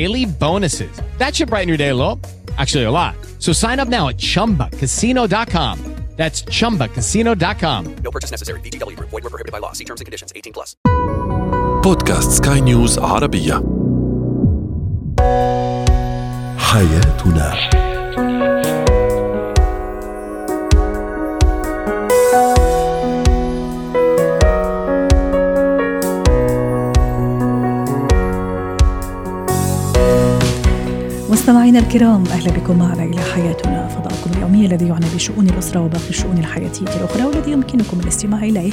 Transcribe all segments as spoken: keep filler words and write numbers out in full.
daily bonuses. That should brighten your day a little. Actually, a lot. So sign up now at Chumba Casino dot com. That's Chumba Casino dot com. No purchase necessary. V G W Group. Void where prohibited by law. See terms and conditions. eighteen plus. بودكاست سكاي نيوز عربية. حياتنا. مستمعينا الكرام، أهلا بكم معنا إلى حياتنا، فضاؤكم اليومي الذي يعنى بشؤون الأسرة وباقي الشؤون الحياتية الأخرى، والذي يمكنكم الاستماع إليه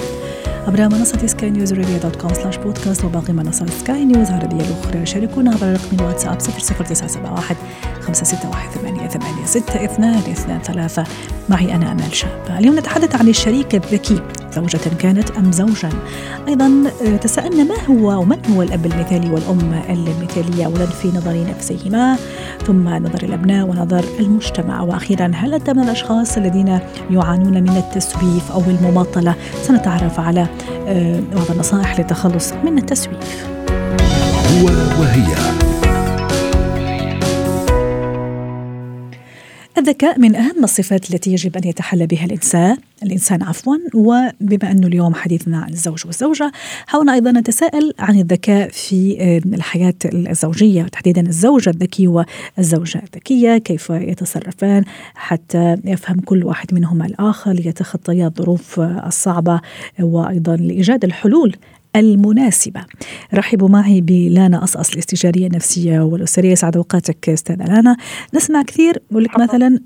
عبر منصة سكاي نيوز أرابيا دوت كوم سلاش بودكاست وباقي منصات سكاي نيوز عربية الأخرى. شاركونا عبر رقم الواتساب صفر صفر تسعة سبعة واحد خمسة ستة واحد ثمانية ثمانية ستة اثنان اثنان ثلاثة. معي أنا أمال شابة. اليوم نتحدث عن الشريك الذكي، زوجة كانت أم زوجا. أيضا تسألنا ما هو ومن هو الأب المثالي والأم المثالية، أولا في نظر نفسيهما، ثم نظر الأبناء ونظر المجتمع، وأخيرا هل أنت من الأشخاص الذين يعانون من التسويف أو المماطلة؟ سنتعرف على بعض النصائح للتخلص من التسويف. هو وهي. الذكاء من أهم الصفات التي يجب أن يتحلى بها الإنسان الإنسان عفوا وبما أنه اليوم حديثنا عن الزوج والزوجة، حاولنا أيضا نتساءل عن الذكاء في الحياة الزوجية، تحديدا الزوجة الذكي والزوجة الذكية، كيف يتصرفان حتى يفهم كل واحد منهما الآخر ليتخطيا الظروف الصعبة وأيضا لإيجاد الحلول المناسبة. رحبوا معي بلانا أصأص، الاستشارية النفسية والأسرية. سعد أوقاتك أستاذة لانا. نسمع كثير ولك مثلا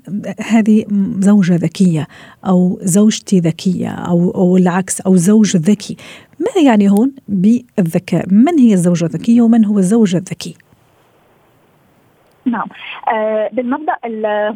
هذه زوجة ذكية أو زوجتي ذكية أو, أو العكس أو زوج ذكي. ما يعني هون بالذكاء؟ من هي الزوجة الذكية ومن هو الزوج الذكي؟ نعم، آه بالمبدأ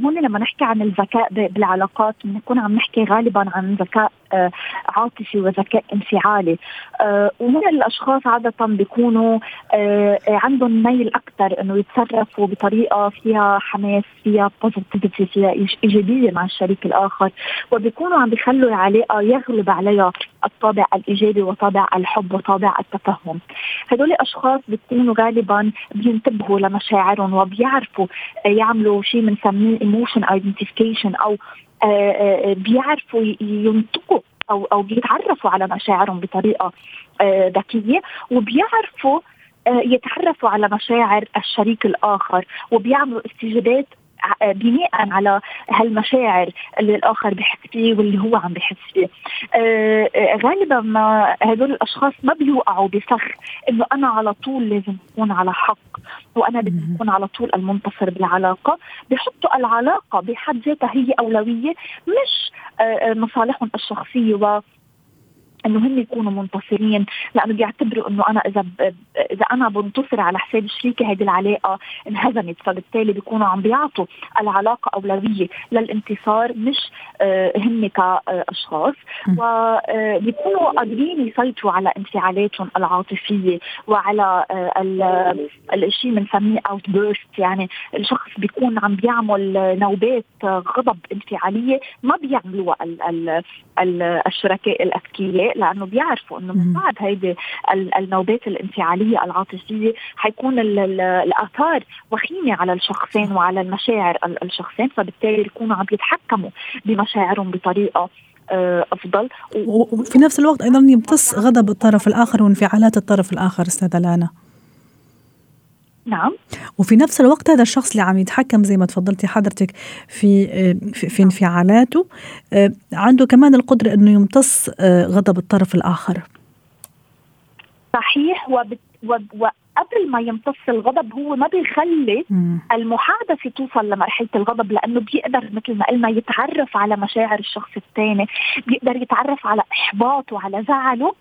هون لما نحكي عن الذكاء بالعلاقات بنكون عم نحكي غالبا عن ذكاء آه عاطفي وذكاء انفعالي، آه ومن الأشخاص عادة بيكونوا آه عندهم ميل أكثر إنه يتصرفوا بطريقة فيها حماس، فيها بوزيتيفيتي، فيها إيجابية مع الشريك الآخر، وبيكونوا عم بيخلوا العلاقة يغلب عليها الطابع الإيجابي وطابع الحب وطابع التفهم. هدول أشخاص بيكونوا غالبا بينتبهوا لمشاعرهم وبيعرفوا يعرفوا يعملوا شيء بنسميه emotion identification، أو بيعرفوا ينطقوا أو أو بيتعرفوا على مشاعرهم بطريقة ذكية، وبيعرفوا يتعرفوا على مشاعر الشريك الآخر وبيعملوا استجابات بناء على هالمشاعر اللي الآخر بحس فيه واللي هو عم بحس فيه. آه غالبا ما هدول الأشخاص ما بيوقعوا بسخ إنه أنا على طول لازم أكون على حق وأنا بدي أكون على طول المنتصر بالعلاقة. بيحطوا العلاقة بحد ذاتها هي أولوية، مش آه مصالحهم الشخصية و انه هم يكونوا منتصرين، لانه بيعتبروا انه انا اذا ب... اذا انا بنتصر على حساب شريكي هذه العلاقه انهزمت، فبالتالي بيكونوا عم بيعطوا العلاقه اولويه للانتصار مش هم كاشخاص، وبيكونوا قادرين يسيطروا على انفعالاتهم العاطفيه وعلى ال... الشيء بنسميه اوت بيرست، يعني الشخص بيكون عم بيعمل نوبات غضب انفعاليه ما بيعملوها ال... ال... ال... الشركاء الاذكياء، لأنه بيعرفوا أنه من بعد هيدي النوبات الانفعالية العاطفية حيكون الآثار وخيمة على الشخصين وعلى المشاعر الشخصين، فبالتالي يكونوا عم يتحكموا بمشاعرهم بطريقة أفضل، وفي نفس الوقت أيضا يمتص غضب الطرف الآخر وانفعالات الطرف الآخر. أستاذة لانا، نعم، وفي نفس الوقت هذا الشخص اللي عم يتحكم زي ما تفضلتي حضرتك في في, في انفعالاته عنده كمان القدرة أنه يمتص غضب الطرف الآخر. صحيح. وب... وب... وقبل ما يمتص الغضب هو ما بيخلي المحادثة توصل لمرحلة الغضب، لأنه بيقدر مثل ما قلنا يتعرف على مشاعر الشخص الثاني، بيقدر يتعرف على إحباطه وعلى زعله،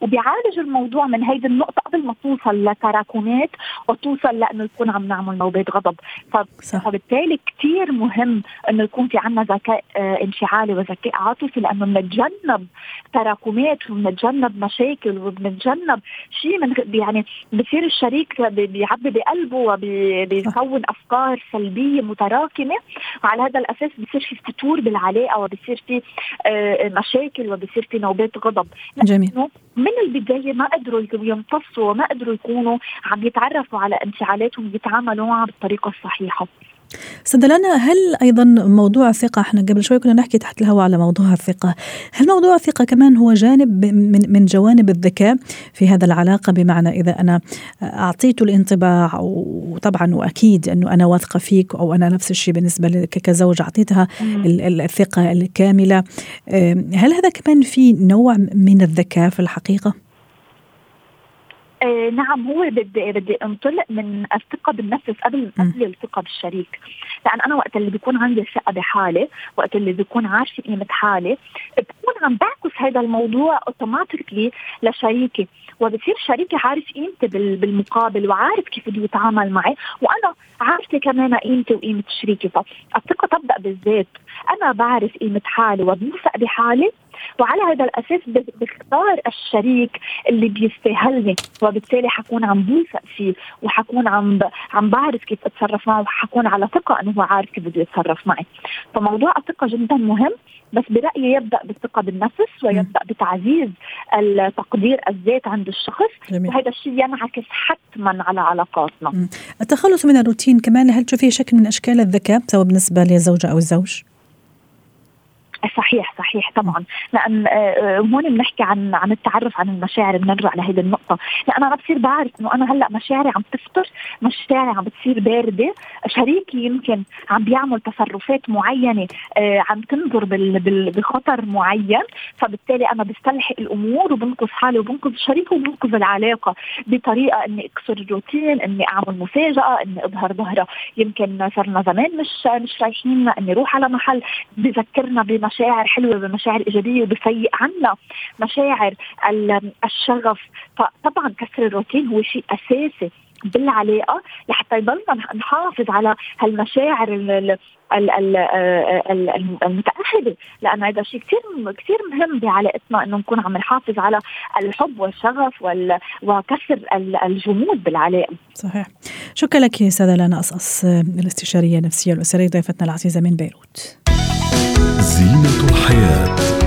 وبيعالج الموضوع من هيدي النقطة قبل ما توصل لتراكمات وتوصل لأنه نكون عم نعمل نوبات غضب. فبالتالي كتير مهم أنه يكون في عنا ذكاء انفعالي وذكاء عاطفي، لأنه بنتجنب تراكمات وبنتجنب مشاكل وبنتجنب شيء من يعني بصير الشريك بيعبي بقلبه وبيكون أفكار سلبية متراكمة، وعلى هذا الأساس بصير في فتور بالعلاقة وبصير في مشاكل وبصير في نوبات غضب. جميل. من البداية ما قدروا يمتصوا وما قدروا يكونوا عم يتعرفوا على انفعالاتهم ويتعاملوا معها بالطريقة الصحيحة. سيدة لنا، هل أيضا موضوع الثقة، احنا قبل شوي كنا نحكي تحت الهواء على موضوع الثقة، هل موضوع الثقة كمان هو جانب من, من جوانب الذكاء في هذا العلاقة؟ بمعنى إذا أنا أعطيته الانطباع، وطبعا وأكيد أنه أنا واثقة فيك، أو أنا نفس الشيء بالنسبة لك كزوج أعطيتها الثقة الكاملة، هل هذا كمان في نوع من الذكاء في الحقيقة؟ آه نعم، هو بدي بدي انطلق من الثقة بالنفس قبل قبل الثقة بالشريك، لأن أنا وقت اللي بيكون عندي ثقة بحالي، وقت اللي بيكون عارفة قيمة حالي، بكون عم بعكس هذا الموضوع أوتوماتيكلي لشريكي، وبصير شريكي عارف قيمتي بالمقابل وعارف كيف بده يتعامل معي، وأنا عارفة كمان قيمتي وقيمة شريكي. فالثقة تبدأ بالذات، أنا بعرف قيمة حالي وبوثق بحالي، وعلى هذا الأساس بختار الشريك اللي بيستاهلني، وبالتالي حكون عم بوثق فيه وحكون عم ب... عم بعرف كيف أتصرف معه، وحكون على ثقة أنه هو عارف كيف بده يتصرف معي. فموضوع الثقة جدا مهم، بس برأيي يبدأ بالثقة بالنفس، ويبدأ بتعزيز التقدير الذات عند الشخص. جميل. وهذا الشيء ينعكس حتما على علاقاتنا. التخلص من الروتين كمان، هل تشوفيه شكل من أشكال الذكاء سواء بالنسبة للزوجة أو الزوج؟ صحيح صحيح طبعا، لأن هون بنحكي عن عن التعرف عن المشاعر، بنرجع لهذه النقطة، لأن أنا بصير بعرف إنه أنا هلأ مشاعري عم تفتر، مشاعري عم بتصير باردة، شريكي يمكن عم بيعمل تصرفات معينة عم تنظر بخطر معين، فبالتالي أنا بستلحق الأمور وبنقذ حالي وبنقذ شريكي وبنقذ العلاقة بطريقة إني أكسر الروتين، إني أعمل مفاجأة، إني أظهر ظهرة يمكن صرنا زمان مش مش رايحين، إني روح على محل بذكرنا بمشاعر مشاعر حلوة بمشاعر إيجابية، وبفيق عنا مشاعر الشغف. فطبعا كسر الروتين هو شيء أساسي بالعلاقة لحتى يضلنا نحافظ على هالمشاعر المتأهدة، لأن هذا شيء كتير كتير مهم بعلاقتنا، إنه نكون عم نحافظ على الحب والشغف وكسر الجمود بالعلاقة. صحيح. شكرا لك سيدة لنا قصص، الاستشارية النفسية الأسرية، ضيفتنا العزيزة من بيروت. زينة الحياة.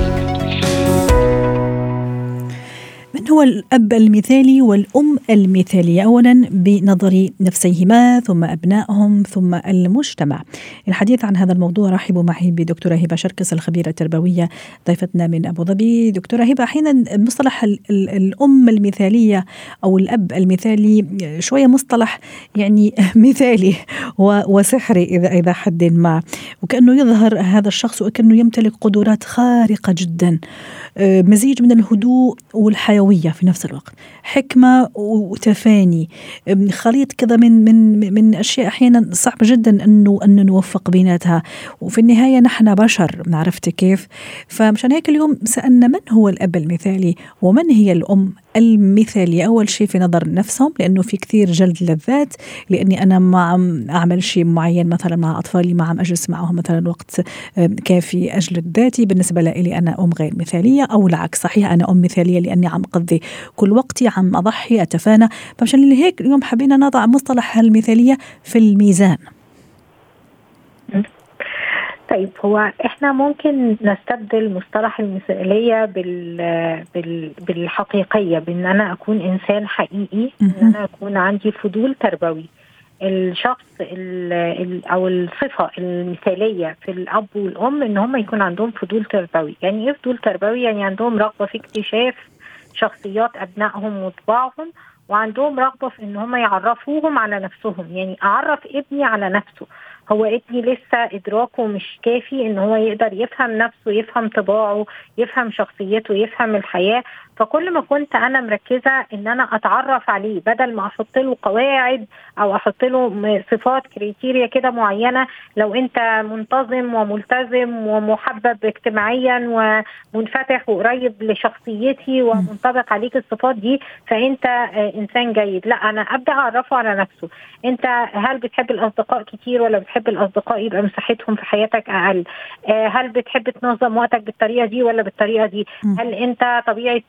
من هو الأب المثالي والأم المثالية؟ أولا بنظر نفسيهما، ثم أبنائهم، ثم المجتمع. الحديث عن هذا الموضوع رحبوا معي بدكتورة هبة شركس، الخبيرة التربوية، ضيفتنا من أبو ظبي. دكتورة هبة، أحيانا مصطلح الأم المثالية أو الأب المثالي شوية مصطلح يعني مثالي وسحري إذا إذا حد ما، وكأنه يظهر هذا الشخص وكأنه يمتلك قدرات خارقة جدا، مزيج من الهدوء والحيوية في نفس الوقت، حكمة وتفاني، خليط كذا من من من أشياء أحيانا صعب جدا إنه أن نوفق بيناتها، وفي النهاية نحن بشر، عرفت كيف؟ فمشان هيك اليوم سألنا من هو الأب المثالي ومن هي الأم المثالية. أول شيء في نظر نفسهم، لأنه في كثير جلد للذات، لأني أنا ما عم أعمل شيء معين مثلا مع أطفالي، ما عم أجلس معهم مثلا وقت كافي أجلد ذاتي، بالنسبة لي أنا أم غير مثالية، أو العكس صحيح أنا أم مثالية لأني عم قضي كل وقتي عم أضحي أتفانى. فمشان هيك اليوم حابين نضع مصطلح المثالية في الميزان. طيب، هو احنا ممكن نستبدل مصطلح المثالية بال بالحقيقية، بان انا اكون انسان حقيقي، ان انا اكون عندي فضول تربوي. الشخص ال او الصفة المثالية في الاب والام ان هم يكون عندهم فضول تربوي. يعني ايه فضول تربوي؟ يعني عندهم رغبة في اكتشاف شخصيات ابنائهم وطباعهم، وعندهم رغبة في ان هم يعرفوهم على نفسهم. يعني اعرف ابني على نفسه، هو ابني لسه إدراكه مش كافي إن هو يقدر يفهم نفسه، يفهم طباعه، يفهم شخصيته، يفهم الحياة، فكل ما كنت انا مركزه ان انا اتعرف عليه بدل ما احط له قواعد او احط له صفات كريتيريا كده معينه. لو انت منتظم وملتزم ومحبب اجتماعيا ومنفتح وقريب لشخصيتي ومنطبق عليك الصفات دي فانت انسان جيد، لا انا ابدا اعرفه على نفسه. انت هل بتحب الاصدقاء كتير ولا بتحب الاصدقاء يبقى مساحتهم في حياتك اقل؟ هل بتحب تنظم وقتك بالطريقه دي ولا بالطريقه دي؟ هل انت طبيعه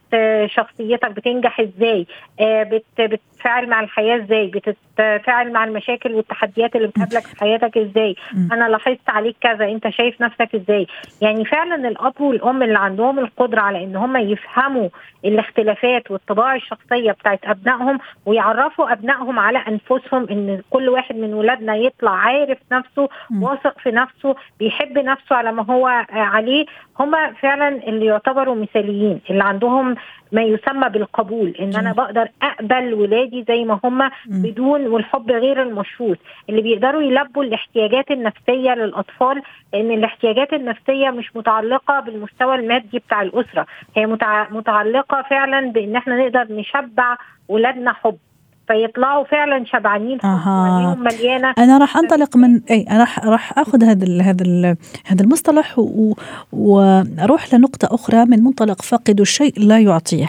شخصيتك بتنجح ازاي؟ بتتفاعل مع الحياه ازاي؟ بتتفاعل مع المشاكل والتحديات اللي بتقابلك في حياتك ازاي؟ انا لاحظت عليك كذا، انت شايف نفسك ازاي؟ يعني فعلا الاب والام اللي عندهم القدره على ان هم يفهموا الاختلافات والطباع الشخصيه بتاعت ابنائهم ويعرفوا ابنائهم على انفسهم، ان كل واحد من ولادنا يطلع عارف نفسه، واثق في نفسه، بيحب نفسه على ما هو عليه، هم فعلا اللي يعتبروا مثاليين، اللي عندهم ما يسمى بالقبول، ان انا بقدر اقبل ولادي زي ما هم بدون والحب غير المشروط، اللي بيقدروا يلبوا الاحتياجات النفسيه للاطفال، لان الاحتياجات النفسيه مش متعلقه بالمستوى المادي بتاع الاسره، هي متعلقه فعلا بان احنا نقدر نشبع ولادنا حب فيطلعوا فعلا شبعانين وعينيهم مليانه. انا راح انطلق من اي انا راح راح اخذ هذا ال هذا ال هذا المصطلح واروح لنقطه اخرى من منطلق فاقد الشيء لا يعطيه.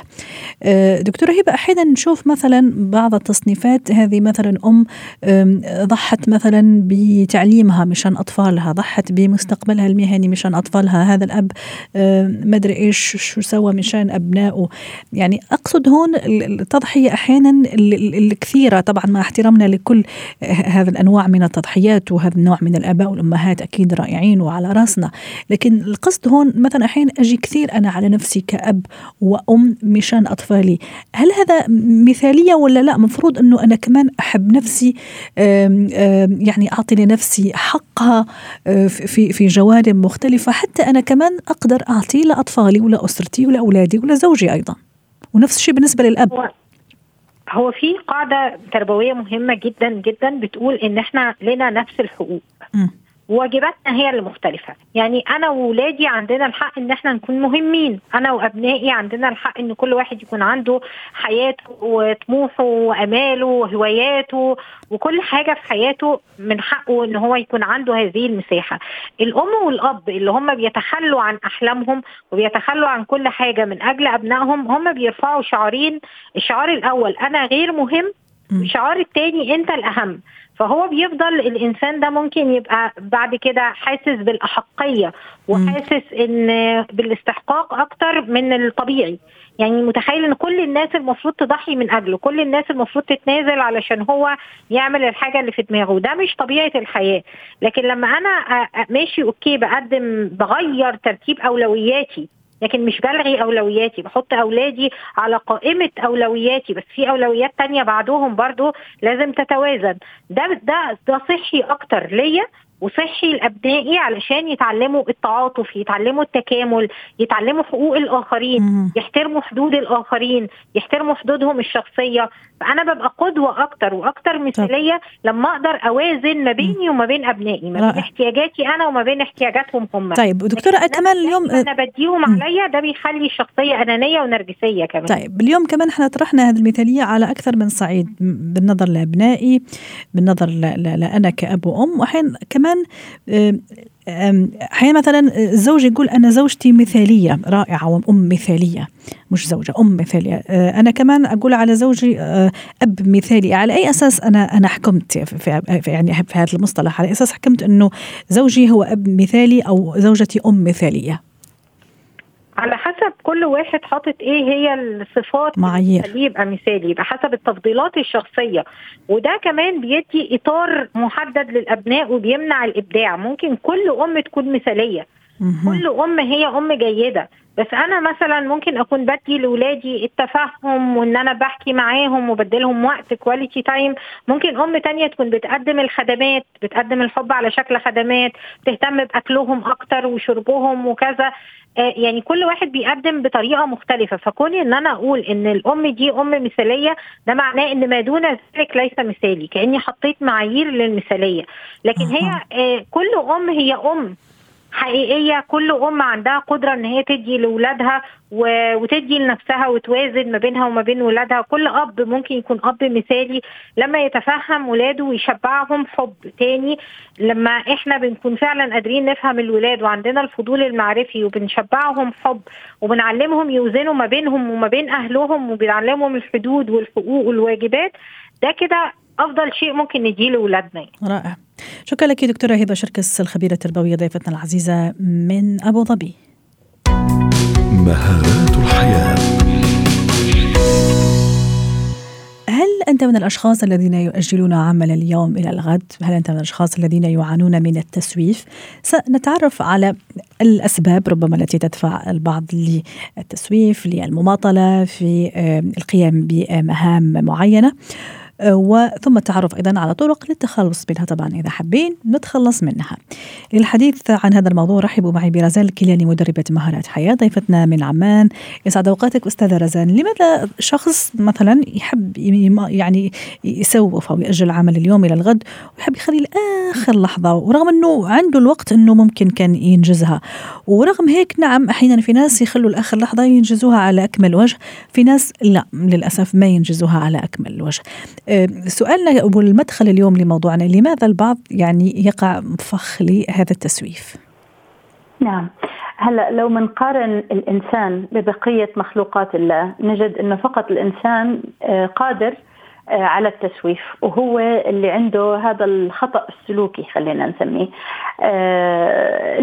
دكتوره هبه، احيانا نشوف مثلا بعض التصنيفات هذه، مثلا ام ضحت مثلا بتعليمها مشان اطفالها، ضحت بمستقبلها المهني مشان اطفالها، هذا الاب ما ادري ايش شو سوى مشان ابنائه. يعني اقصد هون التضحيه احيانا الكثيرة، طبعا مع احترامنا لكل هذا الأنواع من التضحيات وهذا النوع من الآباء والأمهات أكيد رائعين وعلى رأسنا، لكن القصد هون مثلا أحيانا أجي كثير أنا على نفسي كأب وأم مشان أطفالي، هل هذا مثالية ولا لا؟ مفروض أنه أنا كمان أحب نفسي، يعني أعطي لنفسي حقها في في جوانب مختلفة حتى أنا كمان أقدر أعطي لأطفالي ولا أسرتي ولا أولادي ولا زوجي أيضا، ونفس الشيء بالنسبة للأب. هو في قاعدة تربوية مهمة جدا جدا بتقول ان احنا لنا نفس الحقوق، واجباتنا هي اللي مختلفة. يعني انا وولادي عندنا الحق ان احنا نكون مهمين، انا وابنائي عندنا الحق ان كل واحد يكون عنده حياته وطموحه واماله وهواياته وكل حاجة في حياته، من حقه ان هو يكون عنده هذه المساحة. الام والاب اللي هم بيتخلوا عن احلامهم وبيتخلوا عن كل حاجة من اجل ابنائهم، هم بيرفعوا شعارين، الشعار الاول انا غير مهم، الشعار التاني انت الاهم. فهو بيفضل الإنسان ده ممكن يبقى بعد كده حاسس بالأحقية وحاسس إن بالاستحقاق أكتر من الطبيعي. يعني متخيل إن كل الناس المفروض تضحي من أجله، كل الناس المفروض تتنازل علشان هو يعمل الحاجة اللي في دماغه، ده مش طبيعة الحياة. لكن لما أنا ماشي أوكي بقدم بغير ترتيب أولوياتي، لكن مش بلغي أولوياتي، بحط أولادي على قائمة أولوياتي، بس في أولويات تانية بعدهم برضو لازم تتوازن. ده ده ده صحي أكتر ليا وصحي لأبنائي علشان يتعلموا التعاطف، يتعلموا التكامل، يتعلموا حقوق الآخرين، يحترموا حدود الآخرين، يحترموا حدودهم الشخصية. فأنا ببقى قدوة أكتر وأكتر مثالية لما أقدر أوازن ما بيني وما بين أبنائي، ما بين احتياجاتي أنا وما بين احتياجاتهم هم. طيب دكتورة، كمان اليوم أنا بديهم عليا، ده بيخلي الشخصية أنانية ونرجسية كمان. طيب اليوم كمان احنا طرحنا هذه المثالية على أكثر من صعيد، بالنظر لأبنائي، بالنظر لأنا كأب وأم، وحين كمان أحيانا مثلا الزوج يقول أنا زوجتي مثالية رائعة وأم مثالية، مش زوجة، أم مثالية. أنا كمان أقول على زوجي أب مثالي. على أي أساس أنا أنا حكمت في يعني في هذا المصطلح؟ على أساس حكمت إنه زوجي هو أب مثالي أو زوجتي أم مثالية؟ على حسب كل واحد حاطط ايه هي الصفات اللي يبقى مثالي، يبقى حسب التفضيلات الشخصيه. وده كمان بيدي اطار محدد للابناء وبيمنع الابداع. ممكن كل ام تكون مثاليه، كل ام هي ام جيده، بس انا مثلا ممكن اكون بدي لاولادي التفهم وان انا بحكي معاهم وبدلهم وقت كواليتي تايم. ممكن ام تانية تكون بتقدم الخدمات، بتقدم الحب على شكل خدمات، تهتم باكلهم اكتر وشربهم وكذا. يعني كل واحد بيقدم بطريقة مختلفة. فكوني ان انا اقول ان الام دي ام مثالية، ده معناه ان ما دون ذلك ليس مثالي، كأني حطيت معايير للمثالية. لكن هي كل ام هي ام، حقيقية. كل أم عندها قدرة إن هي تدي لولادها وتدي لنفسها وتوازن ما بينها وما بين ولادها. كل أب ممكن يكون أب مثالي لما يتفهم ولاده ويشبعهم حب تاني. لما إحنا بنكون فعلا قادرين نفهم الولاد وعندنا الفضول المعرفي وبنشبعهم حب وبنعلمهم يوزنوا ما بينهم وما بين أهلهم وبنعلمهم الحدود والحقوق والواجبات، ده كده أفضل شيء ممكن نديه لولادنا. رائع. شكرا لك دكتورة هبة شركس، الخبيرة التربوية، ضيفتنا العزيزة من أبو ظبي. مهارات الحياة. هل أنت من الأشخاص الذين يؤجلون عمل اليوم إلى الغد؟ هل أنت من الأشخاص الذين يعانون من التسويف؟ سنتعرف على الأسباب ربما التي تدفع البعض للتسويف، للمماطلة في القيام بمهام معينة، وثم التعرف أيضا على طرق للتخلص منها طبعا إذا حابين نتخلص منها. للحديث عن هذا الموضوع رحبوا معي برزان كيلاني، مدربة مهارات حياة، ضيفتنا من عمان. يسعد أوقاتك أستاذة رزان. لماذا شخص مثلا يحب يعني يسوف أو يأجل عمل اليوم إلى الغد ويحب يخليه لآخر لحظة، ورغم أنه عنده الوقت أنه ممكن كان ينجزها؟ ورغم هيك نعم أحيانا في ناس يخلوا لآخر لحظة ينجزوها على أكمل وجه، في ناس لا للأسف ما ينجزوها على أكمل وجه. سؤالنا والمدخل اليوم لموضوعنا، لماذا البعض يعني يقع فخ لهذا التسويف؟ نعم، هلا لو منقارن الإنسان ببقية مخلوقات الله نجد أنه فقط الإنسان قادر على التسويف، وهو اللي عنده هذا الخطأ السلوكي خلينا نسميه.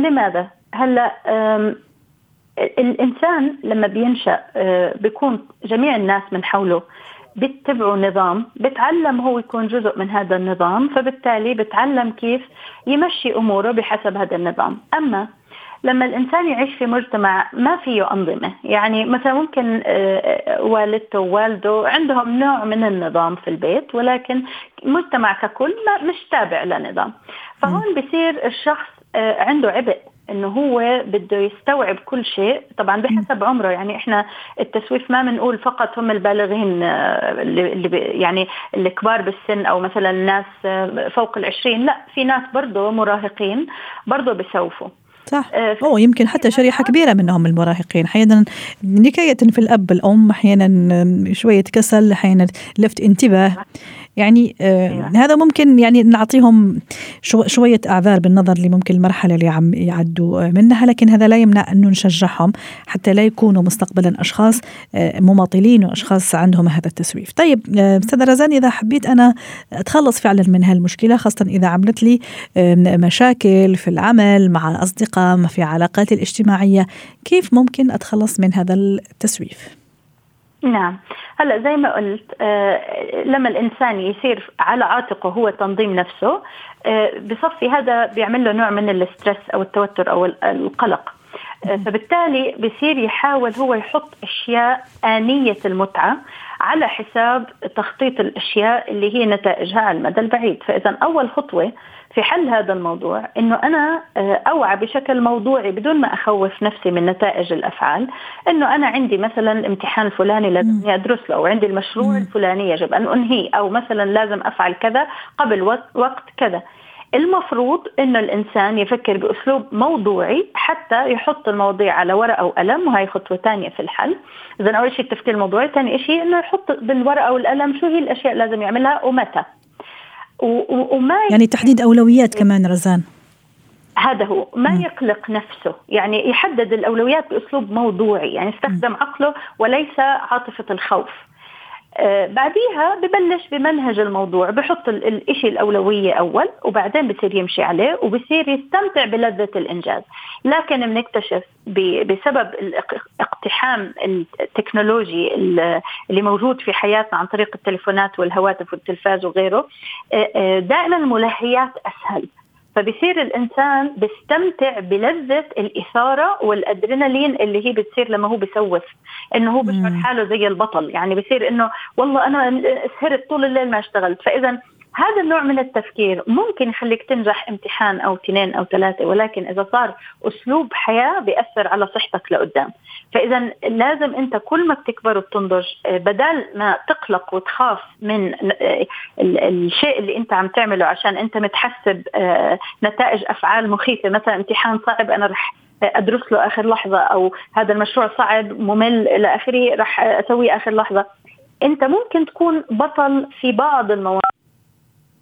لماذا؟ هلا الإنسان لما بينشأ بيكون جميع الناس من حوله بيتبعوا نظام، بتعلم هو يكون جزء من هذا النظام، فبالتالي بتعلم كيف يمشي أموره بحسب هذا النظام. أما لما الإنسان يعيش في مجتمع ما فيه أنظمة، يعني مثلا ممكن والدته ووالده عندهم نوع من النظام في البيت، ولكن مجتمع ككل مش تابع لنظام، فهون بصير الشخص عنده عبء انه هو بده يستوعب كل شيء طبعا بحسب عمره. يعني احنا التسويف ما بنقول فقط هم البالغين اللي يعني الكبار بالسن او مثلا الناس فوق العشرين، لا في ناس برضه مراهقين برضه بيسوفوا. صح، أو يمكن حتى شريحة كبيرة منهم المراهقين، أحيانا نكاية في الأب الأم، أحيانا شوية كسل، أحيانا لفت انتباه، يعني آه هذا ممكن يعني نعطيهم شو شوية أعذار بالنظر لممكن المرحلة اللي عم يعدوا منها، لكن هذا لا يمنع أنه نشجعهم حتى لا يكونوا مستقبلا أشخاص آه مماطلين وأشخاص عندهم هذا التسويف. طيب أستاذ آه رزان، إذا حبيت أنا أتخلص فعلا من هالمشكلة، خاصة إذا عملت لي آه مشاكل في العمل مع الأصدقاء في علاقاتي الاجتماعية، كيف ممكن أتخلص من هذا التسويف؟ نعم، هلا زي ما قلت آه لما الإنسان يصير على عاتقه هو تنظيم نفسه آه بصفي هذا بيعمل له نوع من الاسترس أو التوتر أو القلق، آه فبالتالي بيصير يحاول هو يحط أشياء آنية المتعة على حساب تخطيط الأشياء اللي هي نتائجها على المدى البعيد. فإذا أول خطوة في حل هذا الموضوع إنه أنا أوعى بشكل موضوعي بدون ما أخوف نفسي من نتائج الأفعال، إنه أنا عندي مثلا امتحان فلاني لازم أدرس له، أو عندي المشروع الفلاني يجب أن أنهيه، أو مثلا لازم أفعل كذا قبل وقت كذا. المفروض إنه الإنسان يفكر بأسلوب موضوعي حتى يحط المواضيع على ورقة أو قلم، وهي خطوة تانية في الحل. إذن أول شيء التفكير الموضوعي، تاني شيء إنه يحط بالورقة والقلم شو هي الأشياء لازم يعملها ومتى. وما يعني تحديد أولويات كمان رزان، هذا هو ما م. يقلق نفسه، يعني يحدد الأولويات بأسلوب موضوعي، يعني يستخدم م. عقله وليس عاطفة الخوف. آه بعديها ببلش بمنهج الموضوع، بحط الاشي الأولوية أول وبعدين بصير يمشي عليه وبصير يستمتع بلذة الإنجاز. لكن بنكتشف بسبب الاقتحام التكنولوجي اللي موجود في حياتنا عن طريق التليفونات والهواتف والتلفاز وغيره، دائما الملهيات أسهل، فبصير الإنسان بيستمتع بلذة الإثارة والأدرينالين اللي هي بتصير لما هو بيسوف، إنه هو بيشعر حاله زي البطل، يعني بصير إنه والله أنا سهرت طول الليل ما اشتغلت. فإذا هذا النوع من التفكير ممكن يخليك تنجح امتحان أو اثنين أو ثلاثة، ولكن إذا صار أسلوب حياة بيأثر على صحتك لقدام. فإذا لازم أنت كل ما بتكبر وبتنضج بدل ما تقلق وتخاف من الشيء اللي أنت عم تعمله عشان أنت متحسب نتائج أفعال مخيفة، مثلا امتحان صعب أنا رح أدرس له آخر لحظة، أو هذا المشروع صعب ممل إلى آخره رح أسويه آخر لحظة. أنت ممكن تكون بطل في بعض المواقف،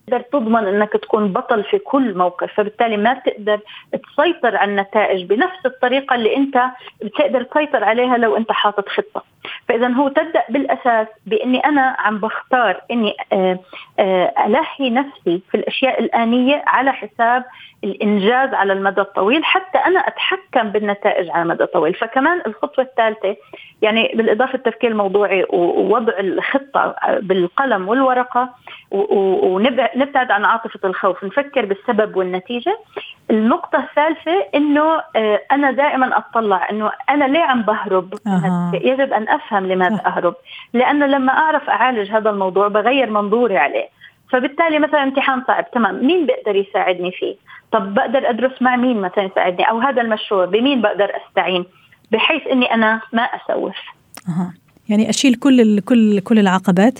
تقدر تضمن أنك تكون بطل في كل موقف، فبالتالي ما تقدر تسيطر على النتائج بنفس الطريقة اللي أنت بتقدر تسيطر عليها لو أنت حاطط خطة. فإذا هو تبدأ بالأساس بإني أنا عم بختار إني ألهي نفسي في الأشياء الآنية على حساب الإنجاز على المدى الطويل، حتى أنا أتحكم بالنتائج على المدى الطويل. فكمان الخطوة الثالثة، يعني بالإضافة للتفكير الموضوعي ووضع الخطة بالقلم والورقة، ونبتعد عن عاطفة الخوف، نفكر بالسبب والنتيجة. النقطة الثالثة إنه أنا دائما أطلع إنه أنا ليه عم بهرب، أه. يجب أن أفهم لماذا أهرب، لأنه لما أعرف أعالج هذا الموضوع بغير منظوري عليه. فبالتالي مثلا امتحان صعب، تمام، مين بقدر يساعدني فيه؟ طب بقدر أدرس مع مين مثلا يساعدني؟ أو هذا المشروع بمين بقدر أستعين بحيث إني أنا ما أسوف. أه. يعني أشيل كل كل كل العقبات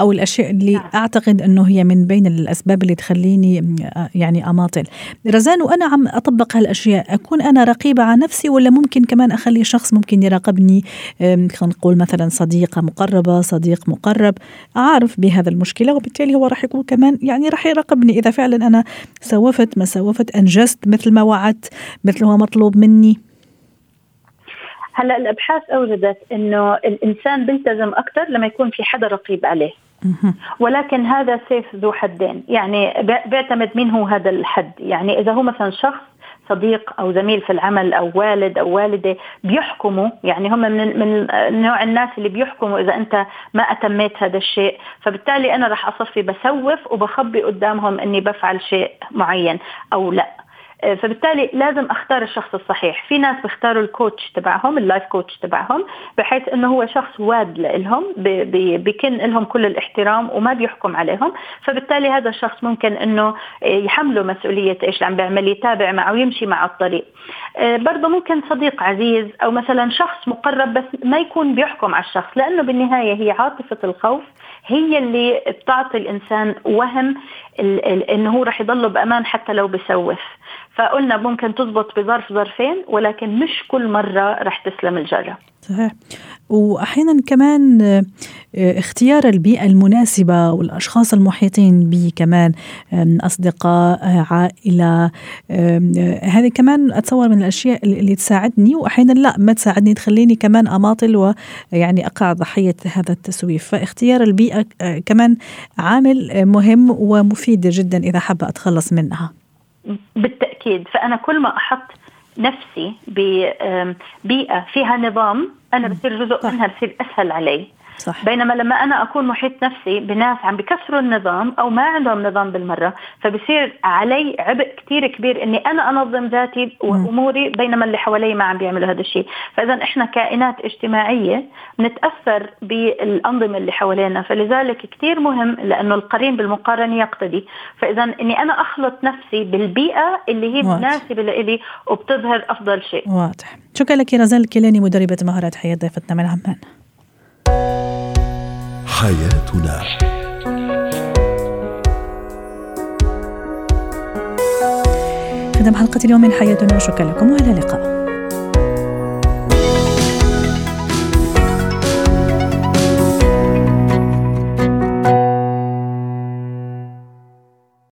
أو الأشياء اللي أعتقد أنه هي من بين الأسباب اللي تخليني يعني أماطل. رزان، وأنا عم أطبق هالأشياء أكون أنا رقيبة على نفسي، ولا ممكن كمان أخلي شخص ممكن يراقبني، خلينا نقول مثلا صديقة مقربة، صديق مقرب أعرف بهذا المشكلة، وبالتالي هو راح يكون كمان يعني راح يراقبني إذا فعلا أنا سوفت ما سوفت، أنجزت مثل ما وعدت، مثل ما مطلوب مني. هلا الابحاث اوجدت انه الانسان بيلتزم اكثر لما يكون في حدا رقيب عليه، ولكن هذا سيف ذو حدين، يعني بيعتمد مين هو هذا الحد. يعني اذا هو مثلا شخص صديق او زميل في العمل او والد او والده بيحكموا، يعني هم من من نوع الناس اللي بيحكموا اذا انت ما اتميت هذا الشيء، فبالتالي انا راح اصفي بسوف وبخبي قدامهم اني بفعل شيء معين او لا. فبالتالي لازم اختار الشخص الصحيح. في ناس بيختاروا الكوتش تبعهم، اللايف كوتش تبعهم، بحيث انه هو شخص واد لهم، بكن لهم كل الاحترام وما بيحكم عليهم، فبالتالي هذا الشخص ممكن انه يحمله مسؤولية ايش اللي عم بيعمل، يتابع معه ويمشي مع الطريق. برضه ممكن صديق عزيز او مثلا شخص مقرب بس ما يكون بيحكم على الشخص، لانه بالنهاية هي عاطفة الخوف هي اللي بتعطي الانسان وهم انه هو رح يضله بامان حتى لو بيسوف. فقلنا ممكن تضبط بظرف ظرفين، ولكن مش كل مرة رح تسلم الجرة. صحيح. وأحيانا كمان اختيار البيئة المناسبة والأشخاص المحيطين بي، كمان أصدقاء، عائلة، هذه كمان أتصور من الأشياء اللي تساعدني، وأحيانا لا ما تساعدني، تخليني كمان أماطل ويعني أقع ضحية هذا التسويف. فاختيار البيئة كمان عامل مهم ومفيد جدا إذا حابة أتخلص منها. بالتأكيد. فأنا كل ما أحط نفسي ببيئة فيها نظام أنا بصير جزء صح. منها بصير أسهل علي. صح. بينما لما أنا أكون محيط نفسي بناس عم بكسروا النظام أو ما عندهم نظام بالمرة، فبصير علي عبء كتير كبير أني أنا أنظم ذاتي وأموري، بينما اللي حوالي ما عم بيعملوا هذا الشيء. فإذا إحنا كائنات اجتماعية نتأثر بالأنظمة اللي حوالينا، فلذلك كتير مهم، لأنه القرين بالمقارنة يقتدي. فإذا أني أنا أخلط نفسي بالبيئة اللي هي مناسبة لإلي وبتظهر أفضل شيء. واضح. شكرا لك رزان الكيلاني، مدربة مهارات حياة، ضيفتنا من عمان. حياتنا. هذا حلقة اليوم من حياتنا، وشكرا لكم وإلى اللقاء.